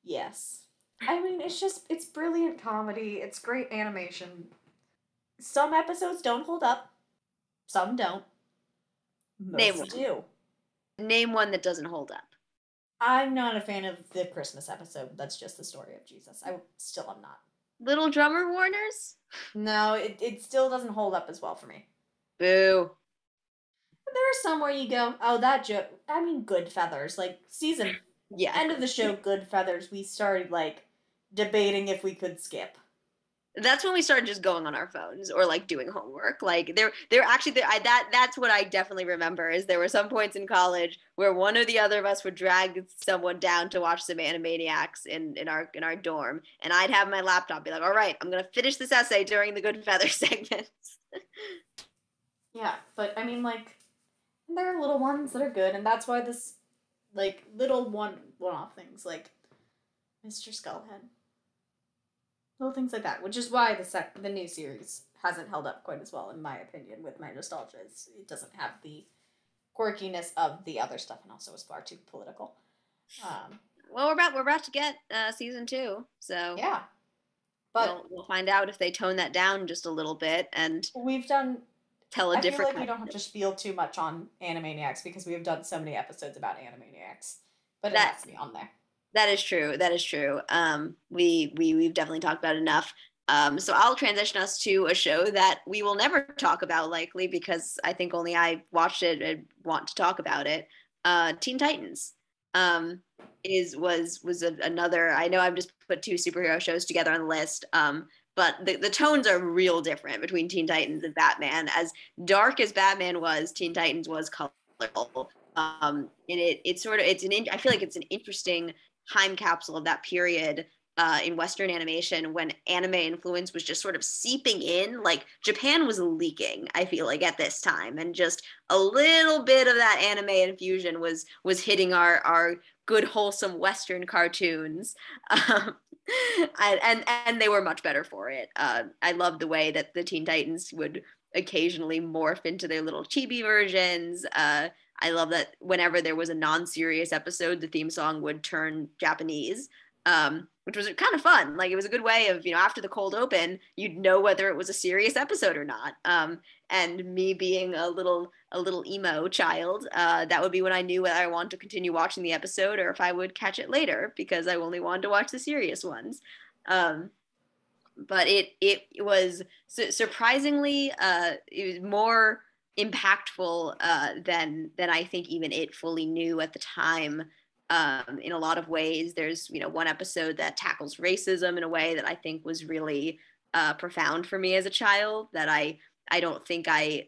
yes. I mean, it's just, it's brilliant comedy. It's great animation. Some episodes don't hold up. Some don't. Most Name one. do. Name one that doesn't hold up. I'm not a fan of the Christmas episode. That's just the story of Jesus. I still am not. Little Drummer Warners? No, it, it still doesn't hold up as well for me. Boo. There are some where you go, oh, that joke. I mean, Good Feathers, like season, yeah, end of the show, Good Feathers. We started like debating if we could skip. That's when we started just going on our phones or like doing homework. Like there, there actually, there, I, that that's what I definitely remember is there were some points in college where one or the other of us would drag someone down to watch some Animaniacs in in our in our dorm, and I'd have my laptop, be like, all right, I'm gonna finish this essay during the Good Feathers segments. Yeah, but I mean, like. And there are little ones that are good, and that's why this, like, little one, one-off things, like Mister Skullhead. Little things like that, which is why the sec- the new series hasn't held up quite as well, in my opinion, with my nostalgia. It doesn't have the quirkiness of the other stuff, and also is far too political. Um, well, we're about, we're about to get uh, season two, so... Yeah. But we'll, we'll find out if they tone that down just a little bit, and... We've done... Tell a I different feel like we don't have to spiel too much on Animaniacs because we have done so many episodes about Animaniacs, but that, it has to be on there. That is true. That is true. Um, we we we've definitely talked about it enough. Um, so I'll transition us to a show that we will never talk about likely because I think only I watched it and want to talk about it. Uh, Teen Titans um, is was was a, another. I know I've just put two superhero shows together on the list. Um, But the, the tones are real different between Teen Titans and Batman. As dark as Batman was, Teen Titans was colorful. Um, and it it's sort of it's an in, I feel like it's an interesting time capsule of that period uh, in Western animation when anime influence was just sort of seeping in. Like Japan was leaking, I feel like, at this time, and just a little bit of that anime infusion was was hitting our our good wholesome Western cartoons. Um, And, and and they were much better for it. Uh, I love the way that the Teen Titans would occasionally morph into their little chibi versions. Uh, I love that whenever there was a non-serious episode, the theme song would turn Japanese. um, which was kind of fun. Like, it was a good way of, you know, after the cold open, you'd know whether it was a serious episode or not. Um, and me being a little a little emo child, uh, that would be when I knew whether I wanted to continue watching the episode or if I would catch it later, because I only wanted to watch the serious ones. Um, but it it was su- surprisingly, uh, it was more impactful uh, than than I think even it fully knew at the time. Um, in a lot of ways, there's, you know, one episode that tackles racism in a way that I think was really uh, profound for me as a child, that I, I don't think I,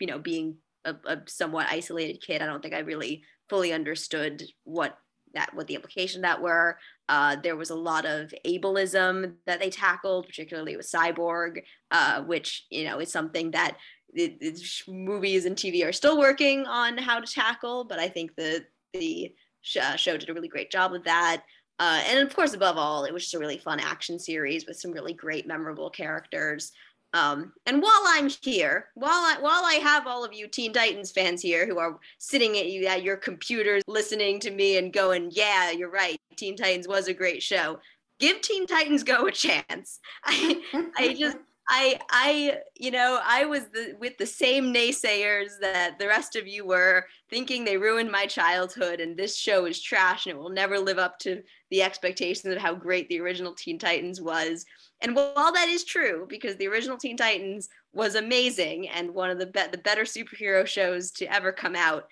you know, being a, a somewhat isolated kid, I don't think I really fully understood what that, what the implications of that were. Uh, there was a lot of ableism that they tackled, particularly with Cyborg, uh, which, you know, is something that it, it, movies and T V are still working on how to tackle, but I think the, the, show did a really great job with that. Uh, and of course, above all, it was just a really fun action series with some really great, memorable characters. Um, and while I'm here, while I, while I have all of you Teen Titans fans here who are sitting at you at your computers, listening to me and going, yeah, you're right, Teen Titans was a great show. Give Teen Titans Go a chance. I, I just, I, I, you know, I was the, with the same naysayers that the rest of you were, thinking they ruined my childhood and this show is trash and it will never live up to the expectations of how great the original Teen Titans was. And while that is true, because the original Teen Titans was amazing and one of the be- the better superhero shows to ever come out,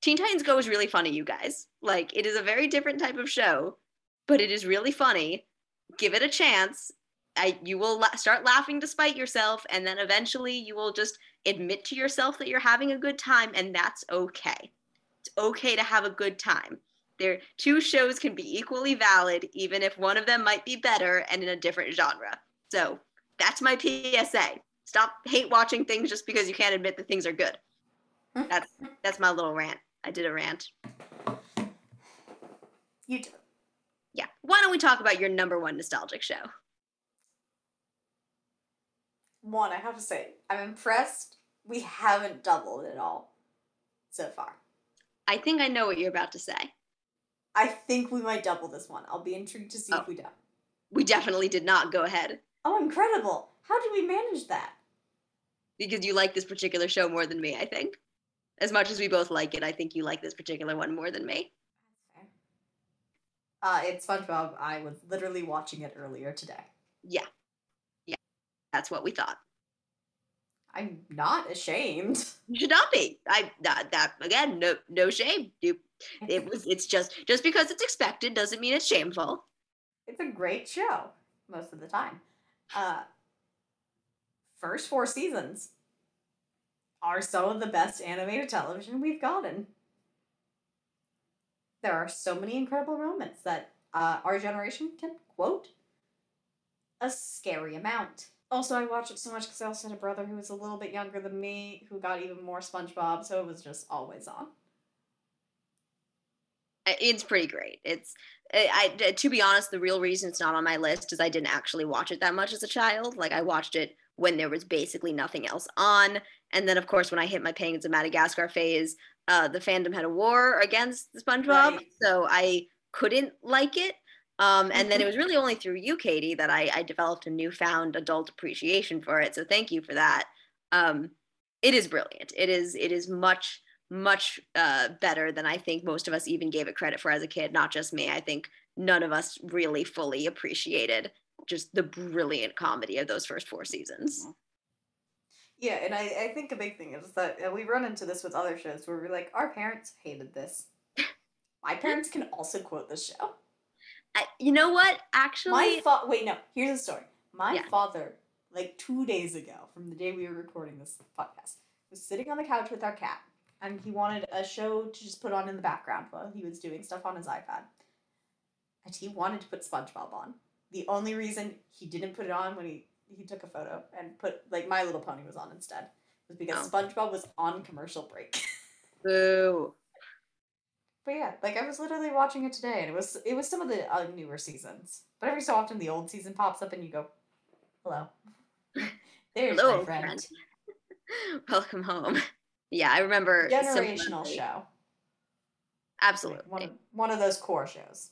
Teen Titans Go is really funny, you guys. Like, it is a very different type of show, but it is really funny. Give it a chance. I, you will la- start laughing despite yourself, and then eventually you will just admit to yourself that you're having a good time, and that's okay. It's okay to have a good time. There, two shows can be equally valid, even if one of them might be better and in a different genre. So that's my P S A. Stop hate watching things just because you can't admit that things are good. That's that's my little rant. I did a rant. You did. Yeah. Why don't we talk about your number one nostalgic show? One, I have to say, I'm impressed we haven't doubled it all so far. I think I know what you're about to say. I think we might double this one. I'll be intrigued to see oh. if we do. We definitely did not. Go ahead. Oh, incredible. How did we manage that? Because you like this particular show more than me, I think. As much as we both like it, I think you like this particular one more than me. Okay. Uh, it's SpongeBob. I was literally watching it earlier today. Yeah. That's what we thought. I'm not ashamed. You should not be. I that, that again, no no shame. You, it was. It's just just because it's expected doesn't mean it's shameful. It's a great show most of the time. Uh, first four seasons are some of the best animated television we've gotten. There are so many incredible moments that uh, our generation can quote a scary amount. Also, I watched it so much because I also had a brother who was a little bit younger than me who got even more SpongeBob, so it was just always on. It's pretty great. It's, I, I, to be honest, the real reason it's not on my list is I didn't actually watch it that much as a child. Like, I watched it when there was basically nothing else on. And then, of course, when I hit my Penguins of Madagascar phase, uh, the fandom had a war against SpongeBob, right. So I couldn't like it. Um, and then it was really only through you, Katie, that I, I developed a newfound adult appreciation for it. So thank you for that. Um, it is brilliant. It is it is much, much uh, better than I think most of us even gave it credit for as a kid, not just me. I think none of us really fully appreciated just the brilliant comedy of those first four seasons. Yeah, and I, I think a big thing is that we run into this with other shows where we're like, our parents hated this. My parents can also quote this show. I, you know what, actually... My fa- Wait, no, here's a story. My yeah. father, like two days ago, from the day we were recording this podcast, was sitting on the couch with our cat, and he wanted a show to just put on in the background while he was doing stuff on his iPad. And he wanted to put SpongeBob on. The only reason he didn't put it on when he, he took a photo and put, like, My Little Pony was on instead, was because oh. SpongeBob was on commercial break. Boo. But yeah, like I was literally watching it today, and it was it was some of the uh, newer seasons. But every so often, the old season pops up, and you go, "Hello, there's Hello, my friend. friend. Welcome home." Yeah, I remember generational show. Absolutely, like one, one of those core shows.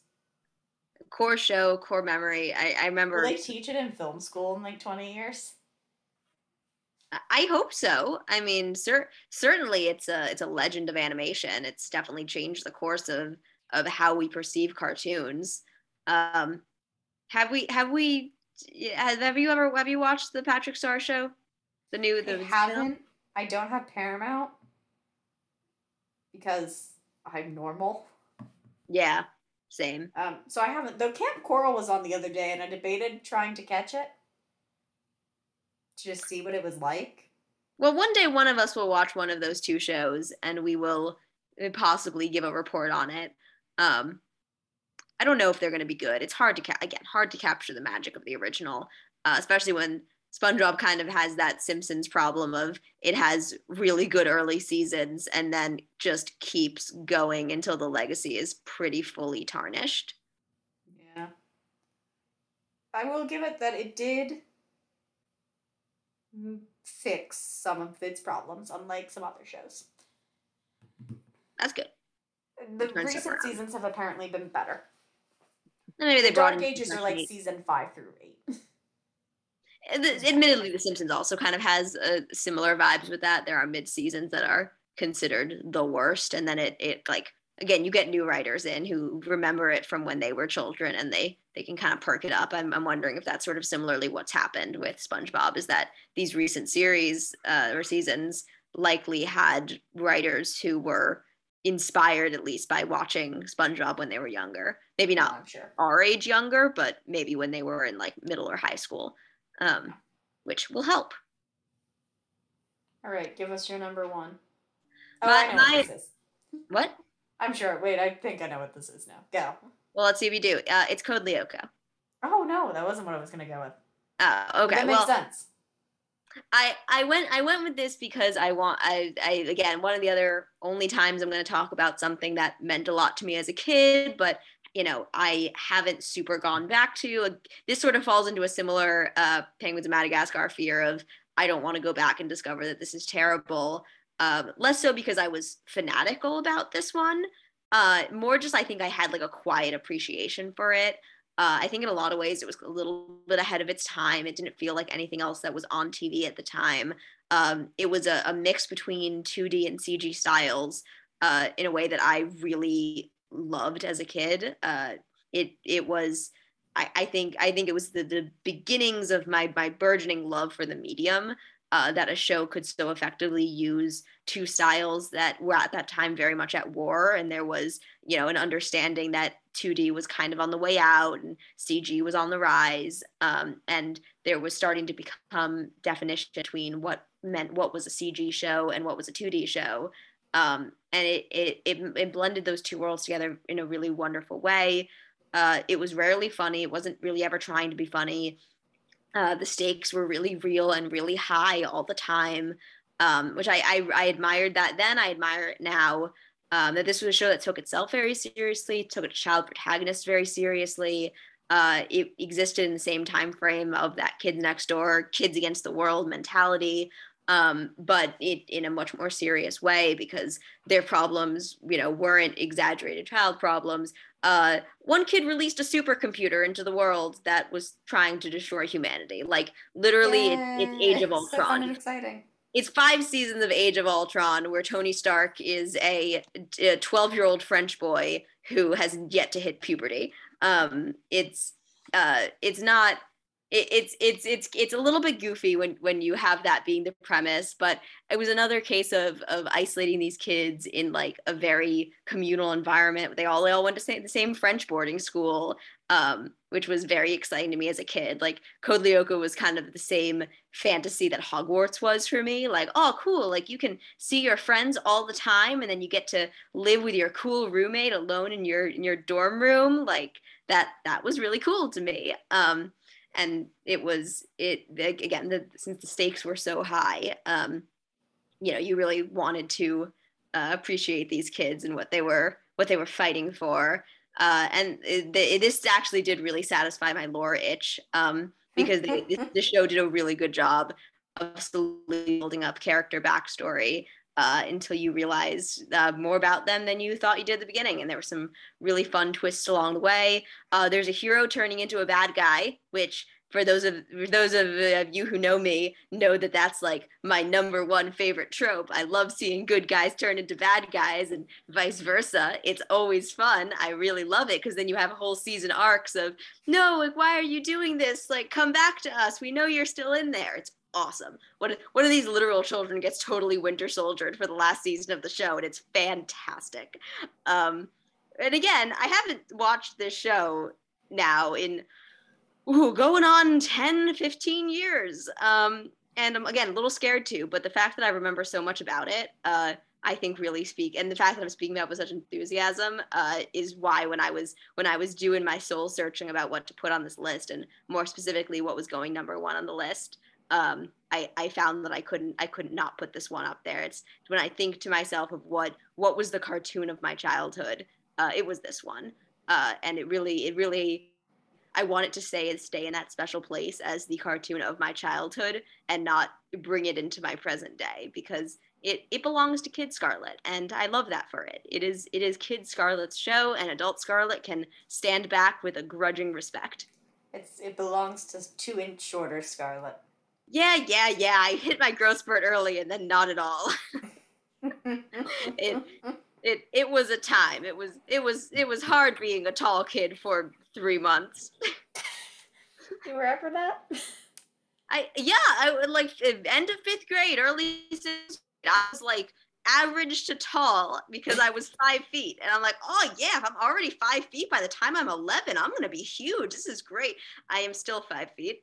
core show, core memory. I, I remember. Will they teach it in film school in like twenty years? I hope so. I mean, cer- certainly it's a it's a legend of animation. It's definitely changed the course of of how we perceive cartoons. Um, have we have we have you ever have you watched the Patrick Star show? The new the I haven't. Film? I don't have Paramount because I'm normal. Yeah, same. Um, so I haven't. Though Camp Coral was on the other day, and I debated trying to catch it. Just see what it was like. Well, one day one of us will watch one of those two shows and we will possibly give a report on it. Um, I don't know if they're going to be good. It's hard to, ca- again, hard to capture the magic of the original, uh, especially when SpongeBob kind of has that Simpsons problem of it has really good early seasons and then just keeps going until the legacy is pretty fully tarnished. Yeah. I will give it that it did fix some of its problems, unlike some other shows. That's good. The recent seasons have apparently been better. And maybe they brought in. Dark Ages are like season five through eight. Admittedly, The Simpsons also kind of has a similar vibes with that. There are mid seasons that are considered the worst, and then it it like again you get new writers in who remember it from when they were children, and they. They can kind of perk it up. I'm I'm wondering if that's sort of similarly what's happened with SpongeBob, is that these recent series uh, or seasons likely had writers who were inspired at least by watching SpongeBob when they were younger. Maybe not sure. our age younger, but maybe when they were in like middle or high school, um, which will help. All right, give us your number one. Oh, my, I know my, what this is. What? I'm sure. Wait, I think I know what this is now. Go. Well, let's see if you do. Uh, it's Code Lyoko. Oh, no, that wasn't what I was going to go with. Oh, okay. That makes well, sense. I, I went I went with this because I want, I, I again, one of the other only times I'm going to talk about something that meant a lot to me as a kid, but, you know, I haven't super gone back to. This sort of falls into a similar uh, Penguins of Madagascar fear of, I don't want to go back and discover that this is terrible. Um, less so because I was fanatical about this one. Uh, more just I think I had like a quiet appreciation for it. Uh, I think in a lot of ways it was a little bit ahead of its time. It didn't feel like anything else that was on T V at the time. Um, it was a, a mix between two D and C G styles uh, in a way that I really loved as a kid. Uh, it it was I, I think I think it was the, the beginnings of my my burgeoning love for the medium. Uh, that a show could so effectively use two styles that were at that time very much at war. And there was, you know, an understanding that two D was kind of on the way out and C G was on the rise. Um, and there was starting to become definition between what meant what was a C G show and what was a two D show. Um, and it, it, it, it blended those two worlds together in a really wonderful way. Uh, it was rarely funny. It wasn't really ever trying to be funny. Uh, the stakes were really real and really high all the time, um, which I, I I admired that then. I admire it now. Um, that this was a show that took itself very seriously, took its child protagonist very seriously. Uh, it existed in the same time frame of that Kid Next Door, Kids Against the World mentality, um, but it in a much more serious way because their problems, you know, weren't exaggerated child problems. Uh, one kid released a supercomputer into the world that was trying to destroy humanity. Like, literally, it's, it's Age of Ultron. So fun and exciting. It's five seasons of Age of Ultron, where Tony Stark is a twelve-year-old French boy who has yet to hit puberty. Um, it's uh, it's not. It, it's it's it's it's a little bit goofy when when you have that being the premise, but it was another case of of isolating these kids in like a very communal environment. They all they all went to say, the same French boarding school, um, which was very exciting to me as a kid. Like Code Lyoko was kind of the same fantasy that Hogwarts was for me. Like, oh, cool! Like you can see your friends all the time, and then you get to live with your cool roommate alone in your in your dorm room. Like that that was really cool to me. Um, And it was, it again, the, since the stakes were so high, um, you know, you really wanted to uh, appreciate these kids and what they were, what they were fighting for. Uh, and it, it, this actually did really satisfy my lore itch um, because they, the show did a really good job of slowly building up character backstory uh, until you realize uh, more about them than you thought you did at the beginning. And there were some really fun twists along the way. Uh, there's a hero turning into a bad guy, which for those of for those of uh, you who know me, know that that's like my number one favorite trope. I love seeing good guys turn into bad guys and vice versa. It's always fun. I really love it because then you have whole season arcs of, no, like, why are you doing this? Like, come back to us. We know you're still in there. It's awesome. One, one of these literal children gets totally Winter Soldiered for the last season of the show, and it's fantastic. Um, and again, I haven't watched this show now in... Ooh, going on ten, fifteen years. Um, and I'm, again, a little scared too, but the fact that I remember so much about it, uh, I think really speak, and the fact that I'm speaking about it with such enthusiasm uh, is why when I was when I was doing my soul searching about what to put on this list, and more specifically what was going number one on the list, um, I, I found that I couldn't I couldn't not put this one up there. It's when I think to myself of what what was the cartoon of my childhood, uh, it was this one, uh, and it really it really. I want it to stay and stay in that special place as the cartoon of my childhood and not bring it into my present day, because it, it belongs to Kid Scarlet, and I love that for it. It is it is Kid Scarlet's show, and Adult Scarlet can stand back with a grudging respect. It's It belongs to two-inch shorter Scarlet. Yeah, yeah, yeah. I hit my growth spurt early and then not at all. it it it was a time. It was it was it was hard being a tall kid for three months. You were up for that? I yeah, I like end of fifth grade, early sixth grade. I was like average to tall because I was five feet, and I'm like, oh yeah, if I'm already five feet by the time I'm eleven, I'm gonna be huge. This is great. I am still five feet.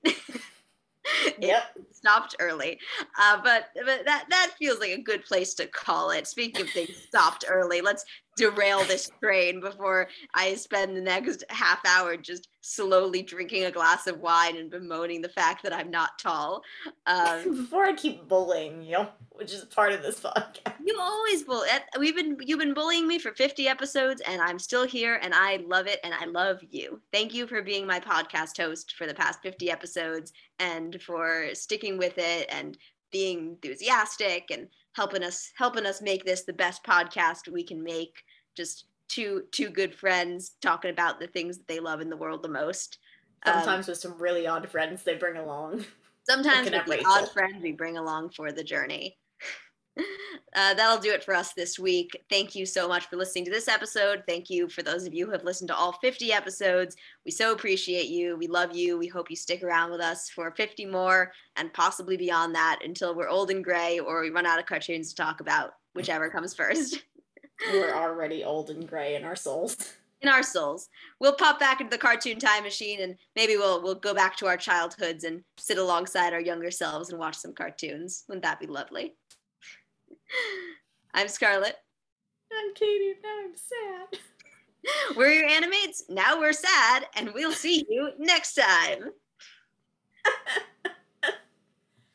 Yep, it stopped early, uh, but but that that feels like a good place to call it. Speaking of things stopped early, let's derail this train before I spend the next half hour just slowly drinking a glass of wine and bemoaning the fact that I'm not tall. Um, before I keep bullying you, which is part of this podcast. You always bully. We've been you've been bullying me for fifty episodes, and I'm still here, and I love it, and I love you. Thank you for being my podcast host for the past fifty episodes, and for sticking with it, and being enthusiastic, and helping us helping us make this the best podcast we can make. Just two two good friends talking about the things that they love in the world the most. Sometimes um, with some really odd friends they bring along. Sometimes with the odd friends we bring along for the journey. Uh, that'll do it for us this week. Thank you so much for listening to this episode. Thank you for those of you who have listened to all fifty episodes. We so appreciate you. We love you. We hope you stick around with us for fifty more and possibly beyond that until we're old and gray or we run out of cartoons to talk about, whichever comes first. We're already old and gray in our souls. In our souls. We'll pop back into the cartoon time machine, and maybe we'll we'll go back to our childhoods and sit alongside our younger selves and watch some cartoons. Wouldn't that be lovely? I'm Scarlett. I'm Katie, and I'm sad. We're your Animates, now we're sad, and we'll see you next time.